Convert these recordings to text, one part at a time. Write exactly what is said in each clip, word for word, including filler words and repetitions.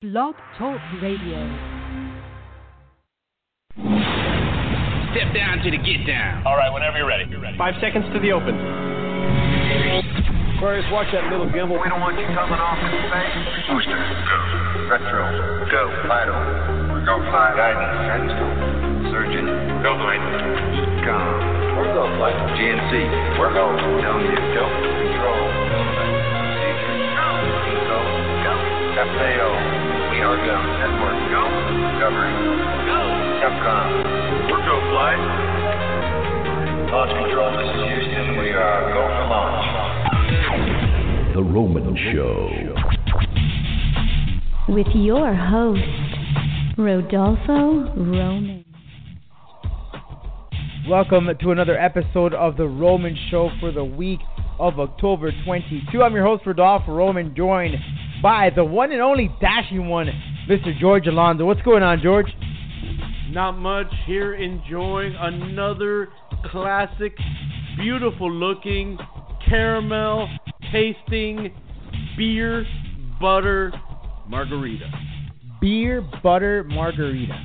Blog Talk Radio. Step down to the get down. All right, whenever you're ready. You're ready. Five seconds to the open. Aquarius, watch that little gimbal. We don't want you coming off in space. Booster, go. Retro, go. Vital, go. Fly. Guidance, sandstone. Surgeon, go. Light, com. We're going. Light, G N C, we're going. W, go. Control, procedure, go. Go. Go. F A O. We are go. Network go. Discovery go. Capcom. We're go flight. Launch control. This is Houston. We are go for launch. The Roman Show. With your host, Rodolfo Roman. Welcome to another episode of The Roman Show for the week of October twenty-second. I'm your host, Rodolfo Roman, joined by the one and only dashing one, Mister Jorge Alonso. What's going on, George? Not much. Here enjoying another classic, beautiful-looking, caramel-tasting beer butter margarita. Beer butter margarita.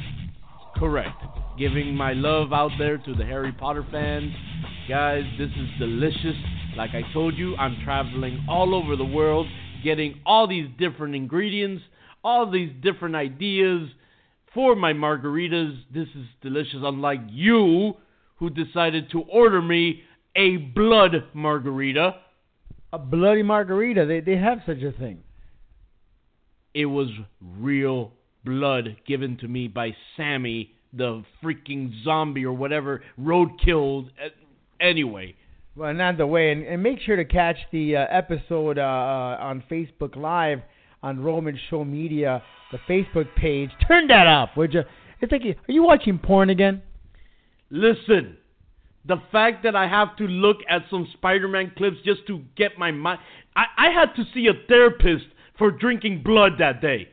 Correct. Giving my love out there to the Harry Potter fans. Guys, this is delicious. Like I told you, I'm traveling all over the world, getting all these different ingredients, all these different ideas for my margaritas. This is delicious, unlike you, who decided to order me a blood margarita. A bloody margarita? They they have such a thing. It was real blood given to me by Sammy, the freaking zombie or whatever, roadkill. Anyway. Well, not the way. And, and make sure to catch the uh, episode uh, on Facebook Live on Roman Show Media, the Facebook page. Turn that up, would you? It's like, are you watching porn again? Listen, the fact that I have to look at some Spider-Man clips just to get my mind. I, I had to see a therapist for drinking blood that day.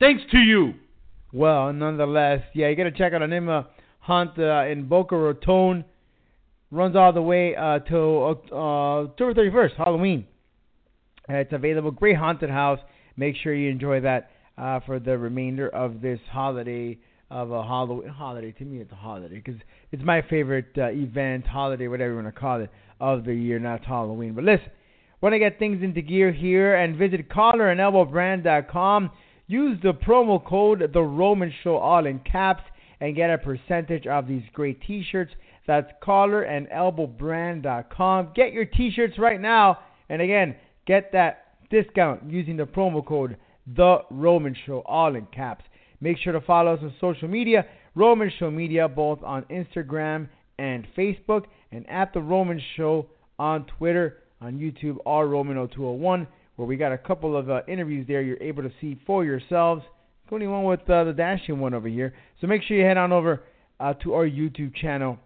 Thanks to you. Well, nonetheless, yeah, you got to check out Anima Hunt uh, in Boca Raton. Runs all the way uh, to uh, October thirty-first, Halloween. And it's available. Great haunted house. Make sure you enjoy that uh, for the remainder of this holiday of a Halloween holiday. To me, it's a holiday because it's my favorite uh, event, holiday, whatever you want to call it, of the year. Not Halloween, but listen. Want to get things into gear here and visit collar and elbow brand dot com. Use the promo code The Roman Show, all in caps, and get a percentage of these great T-shirts. That's collar and elbow brand dot com. Get your T-shirts right now. And again, get that discount using the promo code The Roman Show, all in caps. Make sure to follow us on social media, Roman Show Media, both on Instagram and Facebook, and at The Roman Show on Twitter, on YouTube, R Roman oh two oh one, where we got a couple of uh, interviews there you're able to see for yourselves, including one with uh, the dashing one over here. So make sure you head on over uh, to our YouTube channel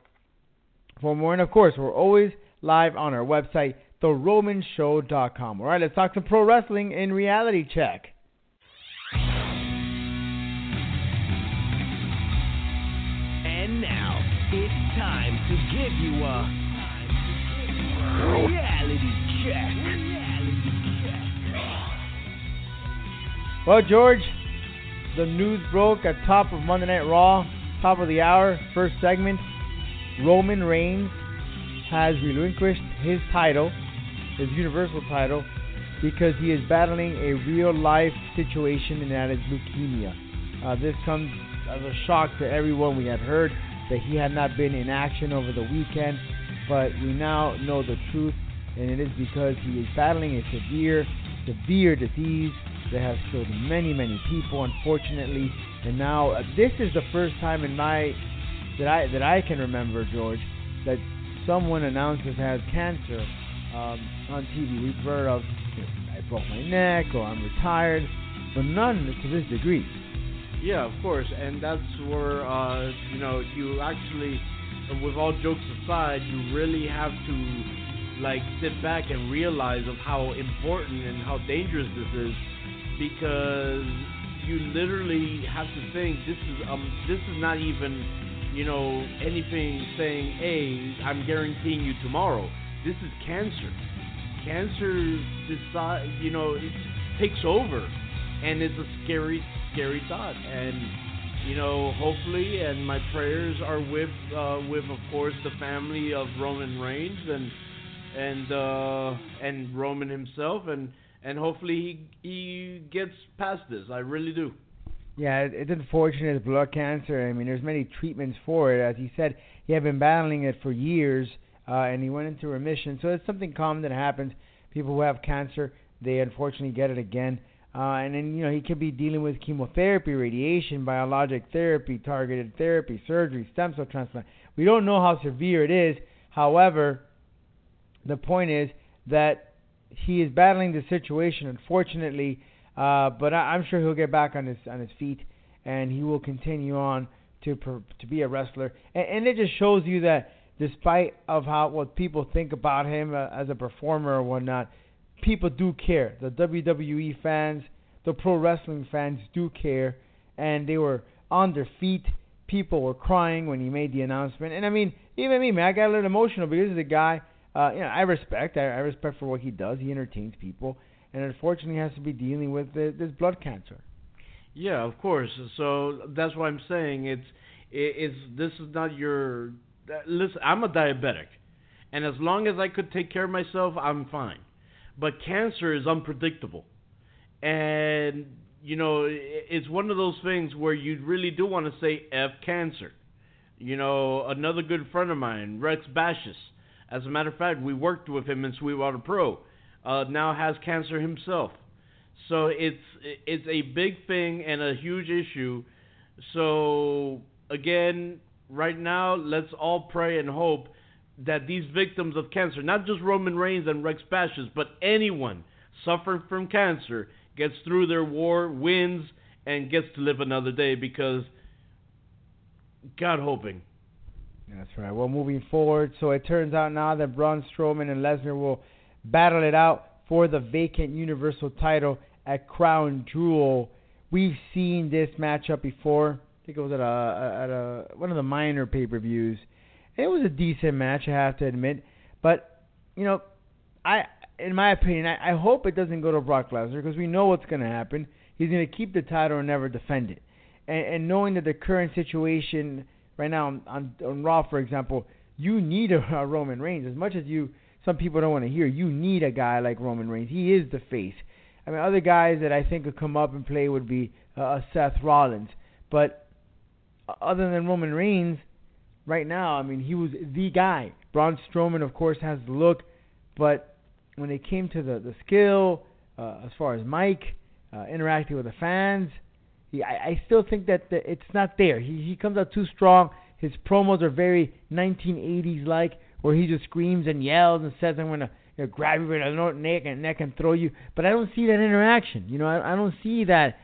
for more. And of course, we're always live on our website, the roman show dot com. All right, let's talk some pro wrestling in Reality Check. And now it's time to give you a Reality Check. Reality Check. Well, George, the news broke at top of Monday Night Raw, top of the hour, first segment. Roman Reigns has relinquished his title, his universal title, because he is battling a real-life situation, and that is leukemia. Uh, this comes as a shock to everyone. We had heard that he had not been in action over the weekend, but we now know the truth, and it is because he is battling a severe, severe disease that has killed many, many people, unfortunately. And now uh, this is the first time in my That I that I can remember, George, that someone announces has cancer um, on T V. We've heard of, you know, I broke my neck or I'm retired, but none to this degree. Yeah, of course, and that's where uh, you know you actually, with all jokes aside, you really have to like sit back and realize of how important and how dangerous this is, because you literally have to think this is um this is not even, you know, anything saying, hey, I'm guaranteeing you tomorrow. This is cancer. Cancer, decides, you know, it takes over. and it's a scary, scary thought. And you know, hopefully, and my prayers are with, uh, with of course, the family of Roman Reigns and and uh, and Roman himself, and and hopefully he he gets past this. I really do. Yeah, it's unfortunate, it's blood cancer. I mean, there's many treatments for it. As he said, he had been battling it for years, uh, and he went into remission. So it's something common that happens. People who have cancer, they unfortunately get it again. Uh, and then, you know, he could be dealing with chemotherapy, radiation, biologic therapy, targeted therapy, surgery, stem cell transplant. We don't know how severe it is. However, the point is that he is battling the situation, unfortunately. Uh, but I, I'm sure he'll get back on his on his feet, and he will continue on to per, to be a wrestler. And, and it just shows you that despite of how what people think about him uh, as a performer or whatnot, people do care. The W W E fans, the pro wrestling fans do care, and they were on their feet. People were crying when he made the announcement. And I mean, even me, man, I got a little emotional because this is a guy, uh, you know, I respect. I, I respect for what he does. He entertains people. And unfortunately has to be dealing with the, this blood cancer. Yeah, of course. So that's why I'm saying it's it's this is not your listen. I'm a diabetic, and as long as I could take care of myself, I'm fine. But cancer is unpredictable, and you know it's one of those things where you really do want to say F cancer. You know, another good friend of mine, Rex Bashis. As a matter of fact, we worked with him in Sweetwater Pro. Uh, now has cancer himself. So it's it's a big thing and a huge issue. So, again, right now, let's all pray and hope that these victims of cancer, not just Roman Reigns and Rex Bashis, but anyone suffering from cancer gets through their war, wins, and gets to live another day because God hoping. That's right. Well, moving forward, so it turns out now that Braun Strowman and Lesnar will battle it out for the vacant Universal title at Crown Jewel. We've seen this matchup before. I think it was at a, at a one of the minor pay-per-views. It was a decent match, I have to admit. But, you know, I, in my opinion, I, I hope it doesn't go to Brock Lesnar because we know what's going to happen. He's going to keep the title and never defend it. And, and knowing that the current situation right now on, on, on Raw, for example, you need a, a Roman Reigns as much as you... Some people don't want to hear. You need a guy like Roman Reigns. He is the face. I mean, other guys that I think could come up and play would be uh, Seth Rollins. But other than Roman Reigns, right now, I mean, he was the guy. Braun Strowman, of course, has the look. But when it came to the, the skill, uh, as far as Mike, uh, interacting with the fans, he, I, I still think that the, it's not there. He, he comes out too strong. His promos are very nineteen eighties-like. Where he just screams and yells and says, I'm going to you know, grab you by the neck and neck and throw you. But I don't see that interaction. You know, I, I don't see that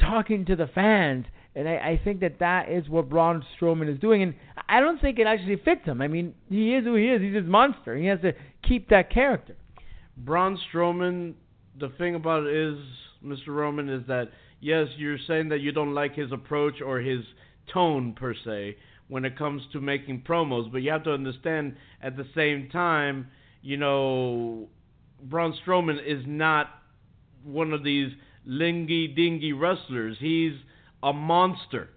talking to the fans. And I, I think that that is what Braun Strowman is doing. And I don't think it actually fits him. I mean, he is who he is. He's his monster. He has to keep that character. Braun Strowman, the thing about it is, Mister Roman, is that, yes, you're saying that you don't like his approach or his tone, per se, when it comes to making promos, but you have to understand at the same time, you know, Braun Strowman is not one of these lingy-dingy wrestlers. He's a monster.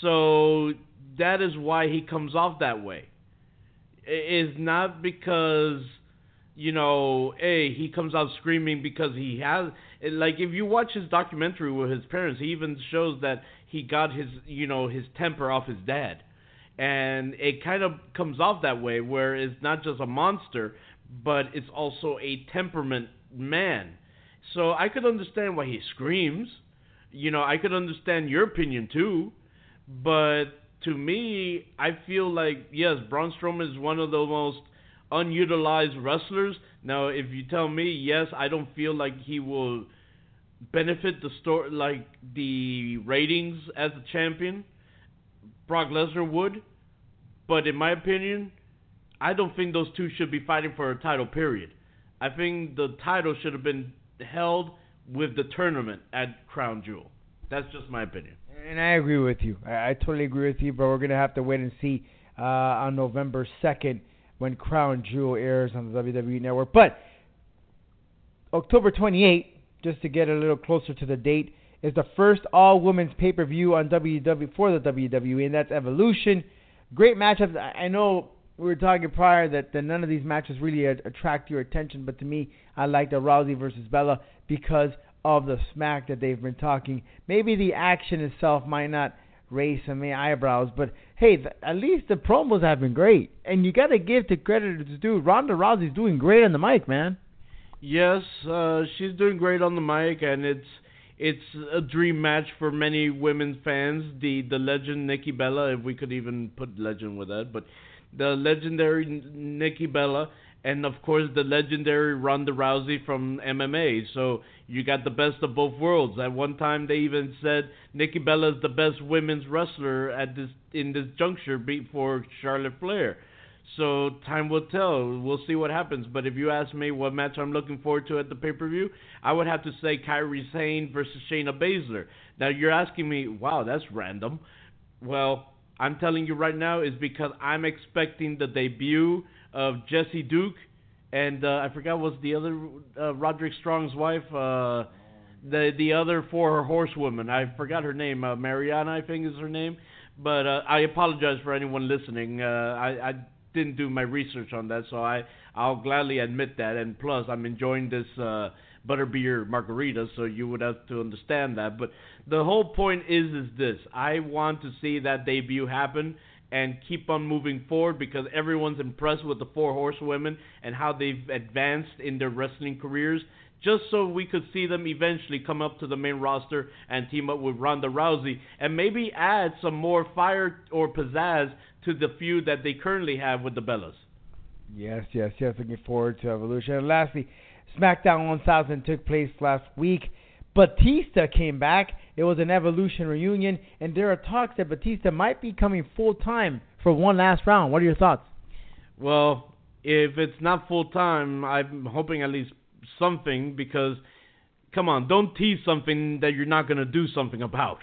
So that is why he comes off that way. It is not because, you know, hey, he comes out screaming because he has... Like, if you watch his documentary with his parents, he even shows that he got his, you know, his temper off his dad. And it kind of comes off that way, where it's not just a monster, but it's also a temperament man. So I could understand why he screams. You know, I could understand your opinion, too. But to me, I feel like, yes, Braun Strowman is one of the most unutilized wrestlers. Now, if you tell me, yes, I don't feel like he will benefit the story, like the ratings as a champion. Brock Lesnar would, but in my opinion, I don't think those two should be fighting for a title. Period. I think the title should have been held with the tournament at Crown Jewel. That's just my opinion. And I agree with you. I, I totally agree with you. But we're gonna have to wait and see uh, on November second. When Crown Jewel airs on the W W E Network. But October twenty-eighth, just to get a little closer to the date, is the first all-women's pay-per-view on W W for the W W E, and that's Evolution. Great matchups. I know we were talking prior that, that none of these matches really a- attract your attention, but to me, I like the Rousey versus Bella because of the smack that they've been talking. Maybe the action itself might not raise some eyebrows, but hey, th- at least the promos have been great. And you got to give the credit to dude. Ronda Rousey's doing great on the mic, man. Yes, uh, she's doing great on the mic, and it's it's a dream match for many women fans. The the legend Nikki Bella, if we could even put legend with that, but the legendary Nikki Bella, and of course the legendary Ronda Rousey from M M A. So you got the best of both worlds. At one time they even said Nikki Bella is the best women's wrestler at this in this juncture before Charlotte Flair. So time will tell. We'll see what happens. But if you ask me what match I'm looking forward to at the pay-per-view, I would have to say Kairi Sane versus Shayna Baszler. Now you're asking me, wow, that's random. Well, I'm telling you right now is because I'm expecting the debut of Jesse Duke, and uh, I forgot what's the other, uh, Roderick Strong's wife, uh, the the other four horsewoman. I forgot her name. Uh, Mariana, I think, is her name. But uh, I apologize for anyone listening. Uh, I, I didn't do my research on that, so I, I'll gladly admit that. And plus, I'm enjoying this uh, butterbeer margarita, so you would have to understand that. But the whole point is, is this. I want to see that debut happen and keep on moving forward because everyone's impressed with the four horsewomen and how they've advanced in their wrestling careers, just so we could see them eventually come up to the main roster and team up with Ronda Rousey and maybe add some more fire or pizzazz to the feud that they currently have with the Bellas. Yes, yes, yes. Looking forward to Evolution. And lastly, SmackDown one thousand took place last week. Batista came back. It was an Evolution reunion, and there are talks that Batista might be coming full-time for one last round. What are your thoughts? Well, if it's not full-time, I'm hoping at least something because, come on, don't tease something that you're not going to do something about.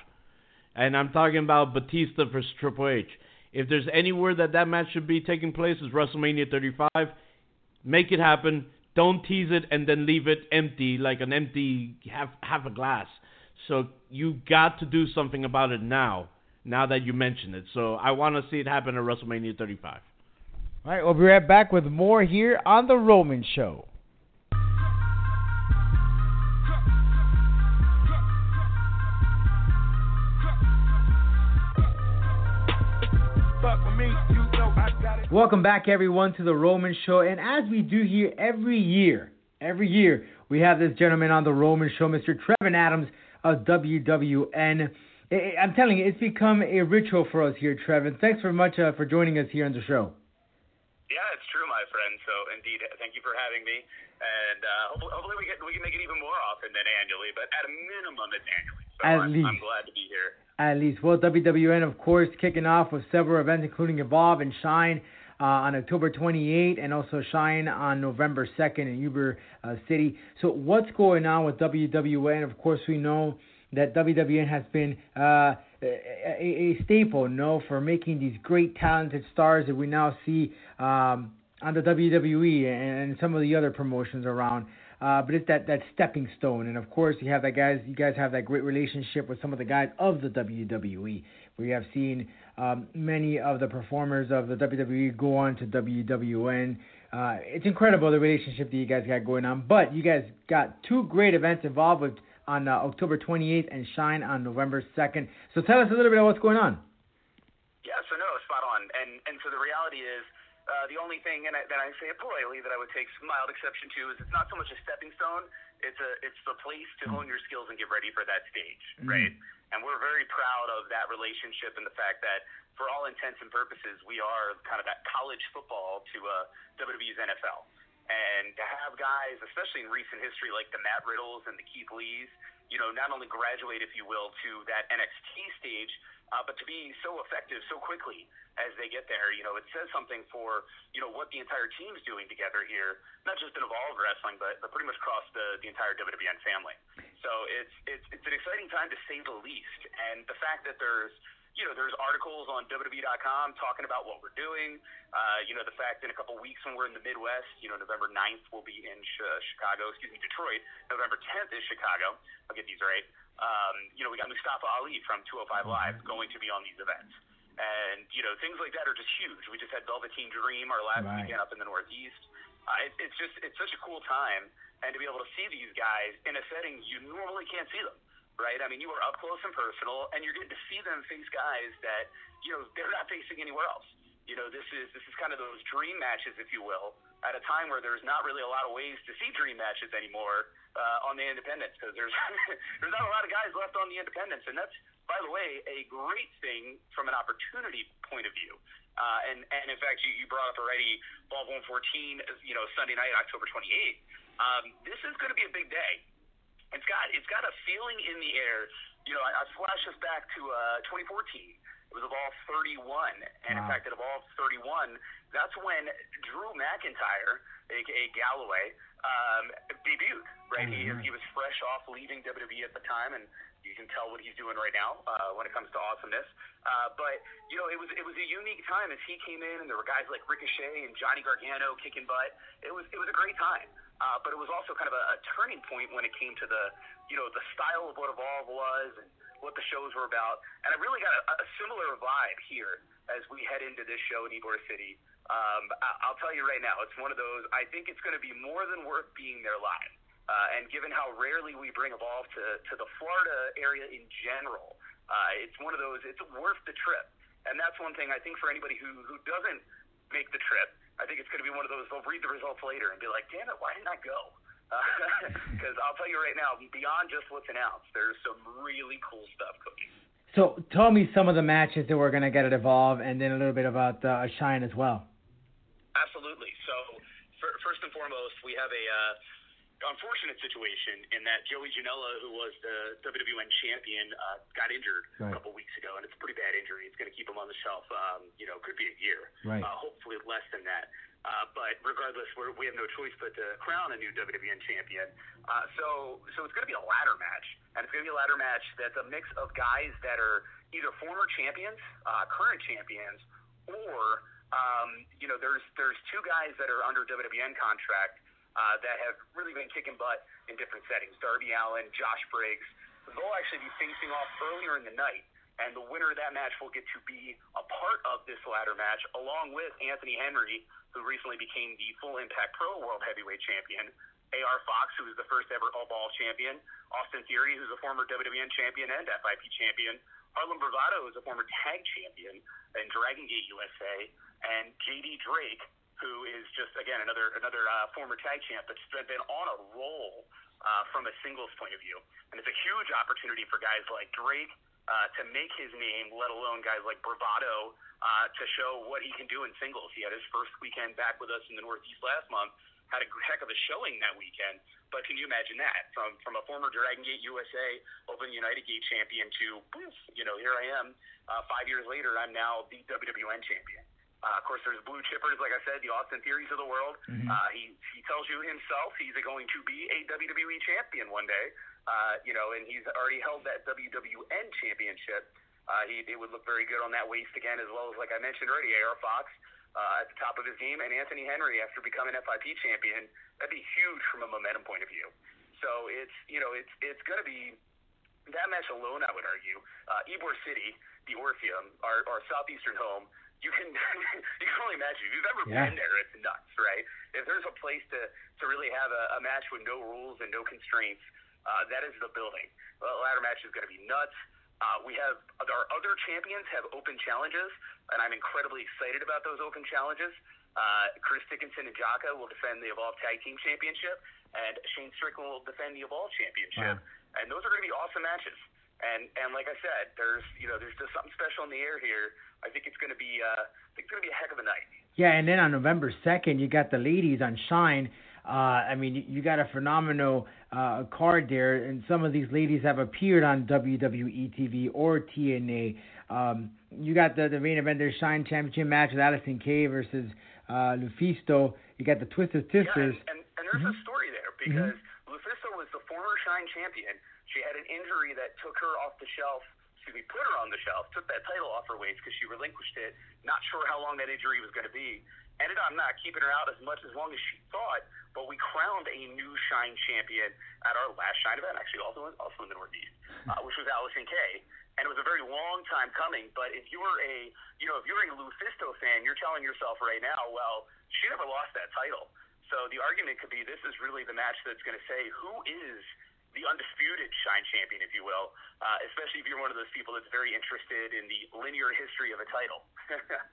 And I'm talking about Batista versus Triple H. If there's anywhere that that match should be taking place is WrestleMania thirty-five. Make it happen. Don't tease it and then leave it empty, like an empty half half a glass. So you got to do something about it now, now that you mention it. So I want to see it happen at WrestleMania thirty-five. All right, we'll be right back with more here on The Roman Show. Welcome back, everyone, to The Roman Show. And as we do here every year, every year, we have this gentleman on The Roman Show, Mister Trevin Adams of W W N. I'm telling you, it's become a ritual for us here, Trevin. Thanks very much uh, for joining us here on the show. Yeah, it's true, my friend. So, indeed, thank you for having me. And uh, hopefully, hopefully we, get, we can make it even more often than annually, but at a minimum, it's annually. So at I'm, least. I'm glad to be here. At least. Well, W W N, of course, kicking off with several events, including Evolve and Shine uh, on October twenty-eighth and also Shine on November second in Ybor uh, City. So what's going on with W W N? Of course, we know that W W N has been uh, a, a staple, no, for making these great talented stars that we now see um, on the W W E and, and some of the other promotions around. Uh, but it's that, that stepping stone, and of course you have that guys. You guys have that great relationship with some of the guys of the W W E. We have seen um, many of the performers of the W W E go on to W W N. Uh, it's incredible the relationship that you guys got going on. But you guys got two great events involved with, on uh, October twenty-eighth and Shine on November second. So tell us a little bit about what's going on. Yeah, so no, spot on. And and so the reality is. Uh, the only thing, and I, that I say it politely, that I would take some mild exception to is it's not so much a stepping stone. It's a it's the place to hone your skills and get ready for that stage, mm-hmm. right? And we're very proud of that relationship and the fact that, for all intents and purposes, we are kind of that college football to uh, W W E's N F L. And to have guys, especially in recent history, like the Matt Riddles and the Keith Lees, you know, not only graduate, if you will, to that N X T stage, uh, but to be so effective so quickly as they get there, you know, it says something for, you know, what the entire team's doing together here, not just in Evolve Wrestling, but, but pretty much across the, the entire W W N family. So it's, it's, it's an exciting time, to say the least. And the fact that there's you know, there's articles on W W E dot com talking about what we're doing. Uh, you know, the fact in a couple weeks when we're in the Midwest, you know, November ninth we'll be in sh- Chicago, excuse me, Detroit. November tenth is Chicago. I'll get these right. Um, you know, we got Mustafa Ali from two oh five Live going to be on these events. And, you know, things like that are just huge. We just had Velveteen Dream our last right. weekend up in the Northeast. Uh, it, it's just, it's such a cool time. And to be able to see these guys in a setting you normally can't see them, right? I mean, you are up close and personal, and you're getting to see them face guys that, you know, they're not facing anywhere else. You know, this is, this is kind of those dream matches, if you will, at a time where there's not really a lot of ways to see dream matches anymore uh, on the independents, because there's, there's not a lot of guys left on the independents. And that's, by the way, a great thing from an opportunity point of view. Uh, and, and, in fact, you, you brought up already Evolve one fourteen, you know, Sunday night, October twenty-eighth. Um, this is going to be a big day. It's got, it's got a feeling in the air. You know, I, I flash us back to uh, twenty fourteen. It was Evolve thirty-one. And, wow. in fact, at Evolve thirty-one, that's when Drew McIntyre, a k a. Galloway, um, debuted, right? Mm-hmm. He, he was fresh off leaving W W E at the time, and you can tell what he's doing right now uh, when it comes to awesomeness. Uh, but, you know, it was it was a unique time as he came in, and there were guys like Ricochet and Johnny Gargano kicking butt. It was it was a great time. Uh, but it was also kind of a, a turning point when it came to the, you know, the style of what Evolve was and what the shows were about. And I really got a, a similar vibe here as we head into this show in Ybor City. Um, I, I'll tell you right now, it's one of those, I think it's going to be more than worth being there live. Uh, and given how rarely we bring Evolve to, to the Florida area in general, uh, it's one of those, it's worth the trip. And that's one thing I think for anybody who, who doesn't make the trip, I think it's going to be one of those, they'll read the results later and be like, damn it, why didn't I go? Because uh, I'll tell you right now, beyond just what's announced, there's some really cool stuff cooking. So tell me some of the matches that we're going to get at Evolve, and then a little bit about uh, Shine as well. Absolutely. So for, first and foremost, we have a... Uh, unfortunate situation in that Joey Janela, who was the W W N champion, uh, got injured right. a couple weeks ago, and it's a pretty bad injury. It's going to keep him on the shelf, um, you know, could be a year, right. uh, hopefully less than that. Uh, but regardless, we're, we have no choice but to crown a new W W N champion. Uh, so so it's going to be a ladder match, and it's going to be a ladder match that's a mix of guys that are either former champions, uh, current champions, or, um, you know, there's there's two guys that are under W W N contract Uh, that have really been kicking butt in different settings. Darby Allin, Josh Briggs, they'll actually be facing off earlier in the night, and the winner of that match will get to be a part of this ladder match, along with Anthony Henry, who recently became the Full Impact Pro World Heavyweight Champion, A R Fox, who is the first ever Evolve champion, Austin Theory, who's a former W W N champion and F I P champion, Harlem Bravado, who's a former tag champion, and Dragon Gate U S A, and J D Drake, who is just, again, another another uh, former tag champ that's been on a roll uh, from a singles point of view. And it's a huge opportunity for guys like Drake uh, to make his name, let alone guys like Bravado, uh, to show what he can do in singles. He had his first weekend back with us in the Northeast last month, had a heck of a showing that weekend, but can you imagine that? From from a former Dragon Gate U S A, Open United Gate champion to, you know, here I am, uh, five years later, I'm now the W W N champion. Uh, of course, there's blue chippers, like I said, the Austin Theories of the world. Mm-hmm. Uh, he he tells you himself he's going to be a W W E champion one day, uh, you know, and he's already held that W W N championship. Uh, he it would look very good on that waist again, as well as, like I mentioned already, A R Fox uh, at the top of his game, and Anthony Henry after becoming F I P champion. That'd be huge from a momentum point of view. So it's you know it's it's going to be that match alone. I would argue, uh, Ybor City, the Orpheum, our our southeastern home. You can you can only imagine. If you've ever yeah. been there, it's nuts, right? If there's a place to, to really have a, a match with no rules and no constraints, uh, that is the building. The ladder match is going to be nuts. Uh, we have our other champions have open challenges, and I'm incredibly excited about those open challenges. Uh, Chris Dickinson and Jaka will defend the Evolve Tag Team Championship, and Shane Strickland will defend the Evolve Championship. Wow. And those are going to be awesome matches. And and like I said, there's you know there's just something special in the air here. I think it's going to be uh, I think it's going to be a heck of a night. Yeah, and then on November second, you got the ladies on Shine. Uh, I mean, you got a phenomenal uh, card there, and some of these ladies have appeared on W W E T V or T N A. Um, you got the, the main event, their Shine Championship match with Allysin Kay versus uh, Lufisto. You got the Twisted Sisters. Yeah, and, and, and there's mm-hmm. a story there because mm-hmm. Lufisto was the former Shine champion. She had an injury that took her off the shelf Excuse me, put her on the shelf, took that title off her waist because she relinquished it, not sure how long that injury was going to be. Ended up not keeping her out as much as long as she thought, but we crowned a new Shine champion at our last Shine event, actually also in, also in the Northeast, uh, which was Allysin Kay. And it was a very long time coming, but if you were a, you know, if you're a Lufisto fan, you're telling yourself right now, well, she never lost that title. So the argument could be this is really the match that's going to say who is the undisputed Shine champion, if you will, uh, especially if you're one of those people that's very interested in the linear history of a title.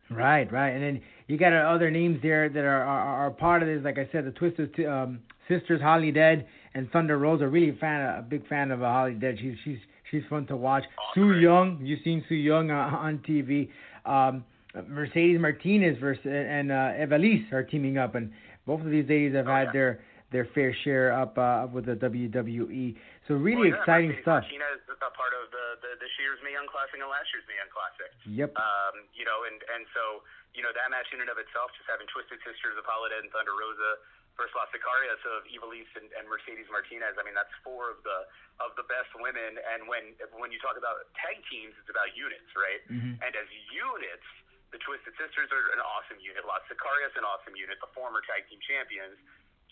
Right, right. And then you got other names there that are, are, are part of this. Like I said, the Twisted t- um, Sisters, Holidead, and Thunder Rosa. Really fan, a big fan of Holidead. She's she's she's fun to watch. Awesome. Su Young, you've seen Su Young on, on T V. Um, Mercedes Martinez versus and uh, Ivelisse are teaming up, and both of these ladies have oh, had yeah. their. their fair share up uh, with the W W E. So really well, yeah, exciting Mercedes stuff. Martinez is a part of the, the this year's May Young Classic and last year's May Young Classic. Yep. Um, you know, and, and so, you know, that match in and of itself, just having Twisted Sisters of Holidead and Thunder Rosa versus La Sicarius of Ivelisse and, and Mercedes Martinez. I mean, that's four of the of the best women. And when when you talk about tag teams, it's about units, right? Mm-hmm. And as units, the Twisted Sisters are an awesome unit. La Sicarius, an awesome unit. The former tag team champions.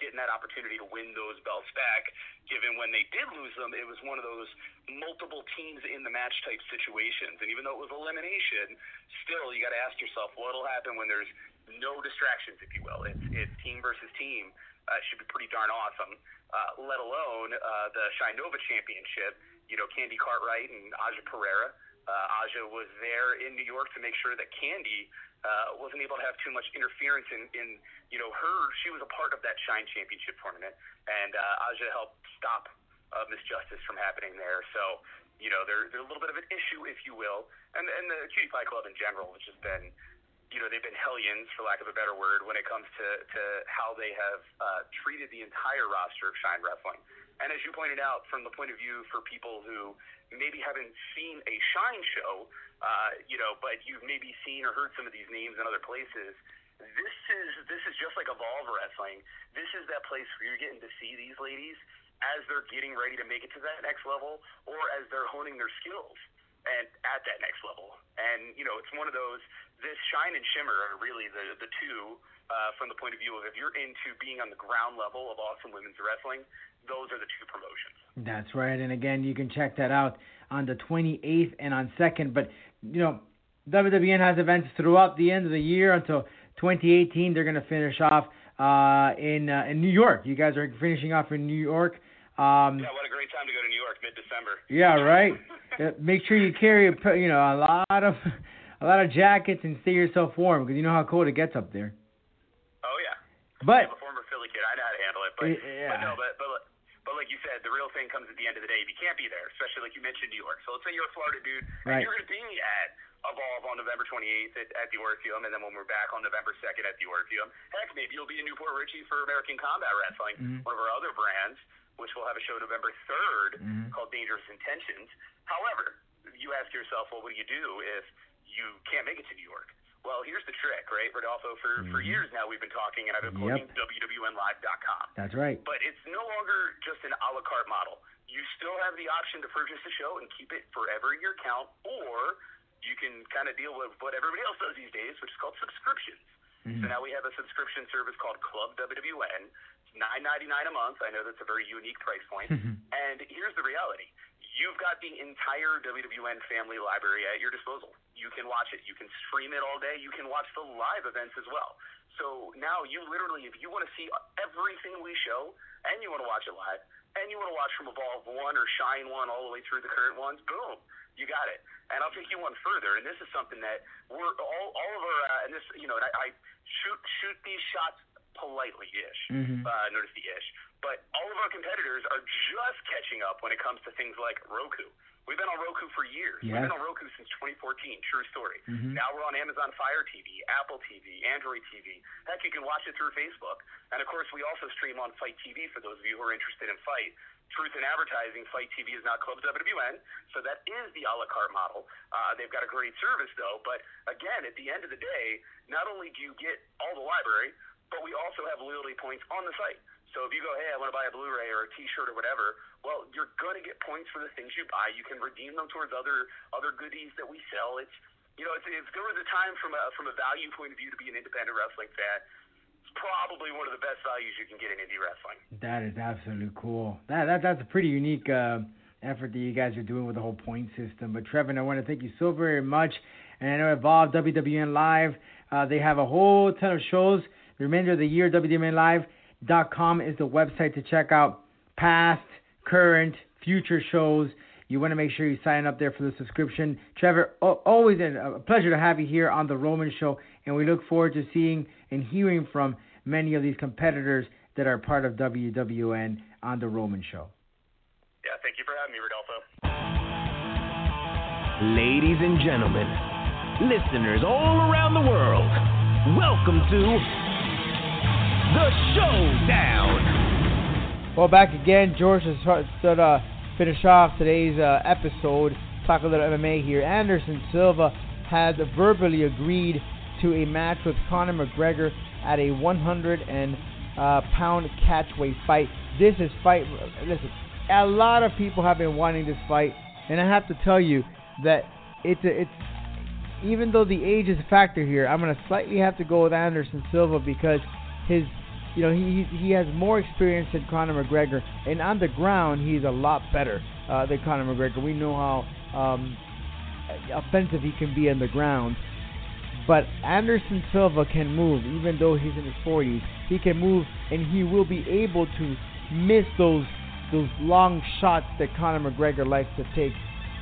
Getting that opportunity to win those belts back, given when they did lose them, it was one of those multiple teams in the match type situations. And even though it was elimination, still you got to ask yourself what'll happen when there's no distractions, if you will. It's, it's team versus team. Uh, it should be pretty darn awesome. Uh, let alone uh, the Shine Nova Championship. You know, Candy Cartwright and Aja Pereira. Uh, Aja was there in New York to make sure that Candy uh, wasn't able to have too much interference in, in, you know, her. She was a part of that Shine Championship tournament, and uh, Aja helped stop uh, misjustice from happening there. So, you know, they're, they're a little bit of an issue, if you will. And, and the Cutie Pie Club in general has just been, you know, they've been hellions, for lack of a better word, when it comes to, to how they have uh, treated the entire roster of Shine Wrestling. And as you pointed out, from the point of view for people who maybe haven't seen a Shine show, uh, you know, but you've maybe seen or heard some of these names in other places, this is this is just like Evolve Wrestling. This is that place where you're getting to see these ladies as they're getting ready to make it to that next level or as they're honing their skills and at that next level. And, you know, it's one of those, this Shine and Shimmer are really the, the two uh, from the point of view of if you're into being on the ground level of awesome women's wrestling, those are the two promotions. That's right. And again, you can check that out on the twenty-eighth and on second. But, you know, W W N has events throughout the end of the year until twenty eighteen. They're going to finish off uh, in uh, in New York. You guys are finishing off in New York. Um, yeah, what a great time to go to New York, mid-December. Yeah, right. Make sure you carry, a, you know, a lot of a lot of jackets and stay yourself warm because you know how cold it gets up there. Oh yeah. But I'm a former Philly kid, I know how to handle it. But, yeah. but no, but, but but like you said, the real thing comes at the end of the day. If you can't be there, especially like you mentioned New York. So let's say you're a Florida dude, right. And you're going to be at Evolve on November twenty-eighth at, at the Orpheum, and then when we're back on November second at the Orpheum, heck, maybe you'll be in Newport Richie for American Combat Wrestling, mm-hmm. one of our other brands, which will have a show November third mm-hmm. called Dangerous Intentions. However, you ask yourself, well, what do you do if you can't make it to New York? Well, here's the trick, right, Rodolfo? For, mm-hmm. for years now we've been talking, and I've been quoting yep. W W N live dot com. That's right. But it's no longer just an a la carte model. You still have the option to purchase the show and keep it forever in your account, or you can kind of deal with what everybody else does these days, which is called subscriptions. Mm-hmm. So now we have a subscription service called Club W W N. It's nine ninety-nine a month. I know that's a very unique price point. Mm-hmm. And here's the reality. You've got the entire W W N family library at your disposal. You can watch it. You can stream it all day. You can watch the live events as well. So now you literally, if you want to see everything we show and you want to watch it live and you want to watch from Evolve one or Shine one all the way through the current ones, boom, you got it. And I'll take you one further. And this is something that we're all, all of our, uh, and this, you know, I, I shoot, shoot these shots politely-ish, mm-hmm. uh, notice the ish. But all of our competitors are just catching up when it comes to things like Roku. We've been on Roku for years. Yes. We've been on Roku since twenty fourteen, true story. Mm-hmm. Now we're on Amazon Fire T V, Apple T V, Android T V. Heck, you can watch it through Facebook. And, of course, we also stream on Fight T V for those of you who are interested in Fight. Truth in Advertising, Fight T V is not Club W W N, so that is the a la carte model. Uh, they've got a great service, though. But, again, at the end of the day, not only do you get all the library, but we also have loyalty points on the site. So if you go, hey, I want to buy a Blu-ray or a T-shirt or whatever, well, you're going to get points for the things you buy. You can redeem them towards other other goodies that we sell. It's, you know, it's, if there was a time from a from a value point of view to be an independent wrestling fan, it's probably one of the best values you can get in indie wrestling. That is absolutely cool. That that that's a pretty unique uh, effort that you guys are doing with the whole point system. But Trevin, I want to thank you so very much. And I know Evolve, W W N Live, uh, they have a whole ton of shows. The remainder of the year, W W N Live. Dot com is the website to check out past, current, future shows. You want to make sure you sign up there for the subscription. Trevor, always a pleasure to have you here on The Roman Show, and we look forward to seeing and hearing from many of these competitors that are part of W W N on The Roman Show. Yeah, thank you for having me, Rodolfo. Ladies and gentlemen, listeners all around the world, welcome to The Showdown. Well, back again. George is to uh, finish off today's uh, episode. Talk a little M M A here. Anderson Silva had verbally agreed to a match with Conor McGregor at a one hundred pound catchweight fight. This is fight. Listen, a lot of people have been wanting this fight, and I have to tell you that it's a, it's even though the age is a factor here, I'm gonna slightly have to go with Anderson Silva because his. You know, he he has more experience than Conor McGregor, and on the ground, he's a lot better uh, than Conor McGregor. We know how um, offensive he can be on the ground. But Anderson Silva can move, even though he's in his forties. He can move, and he will be able to miss those those long shots that Conor McGregor likes to take.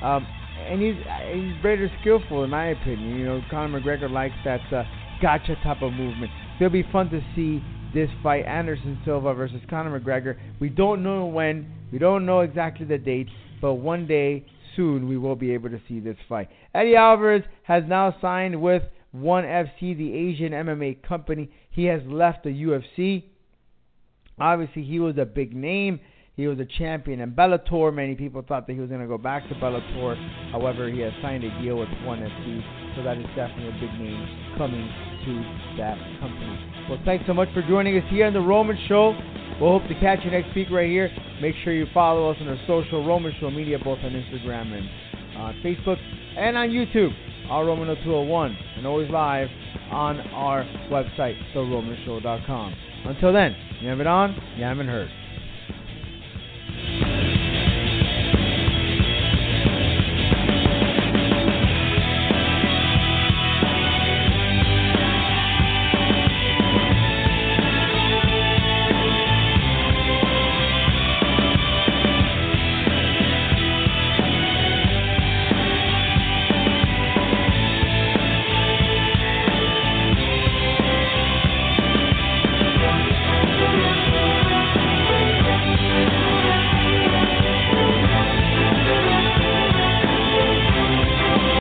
Um, and he's he's better skillful, in my opinion. You know, Conor McGregor likes that uh, gotcha type of movement. It'll be fun to see this fight, Anderson Silva versus Conor McGregor. We don't know when, we don't know exactly the date, but one day soon we will be able to see this fight. Eddie Alvarez has now signed with ONE F C, the Asian M M A company. He has left the U F C. Obviously, he was a big name. He was a champion in Bellator. Many people thought that he was going to go back to Bellator. However, he has signed a deal with ONE F C, so that is definitely a big name coming to that company. Well, thanks so much for joining us here on The Roman Show. We'll hope to catch you next week right here. Make sure you follow us on our social, Roman Show Media, both on Instagram and on Facebook and on YouTube, our Roman two oh one, and always live on our website, the roman show dot com. Until then, you have it on, you haven't heard.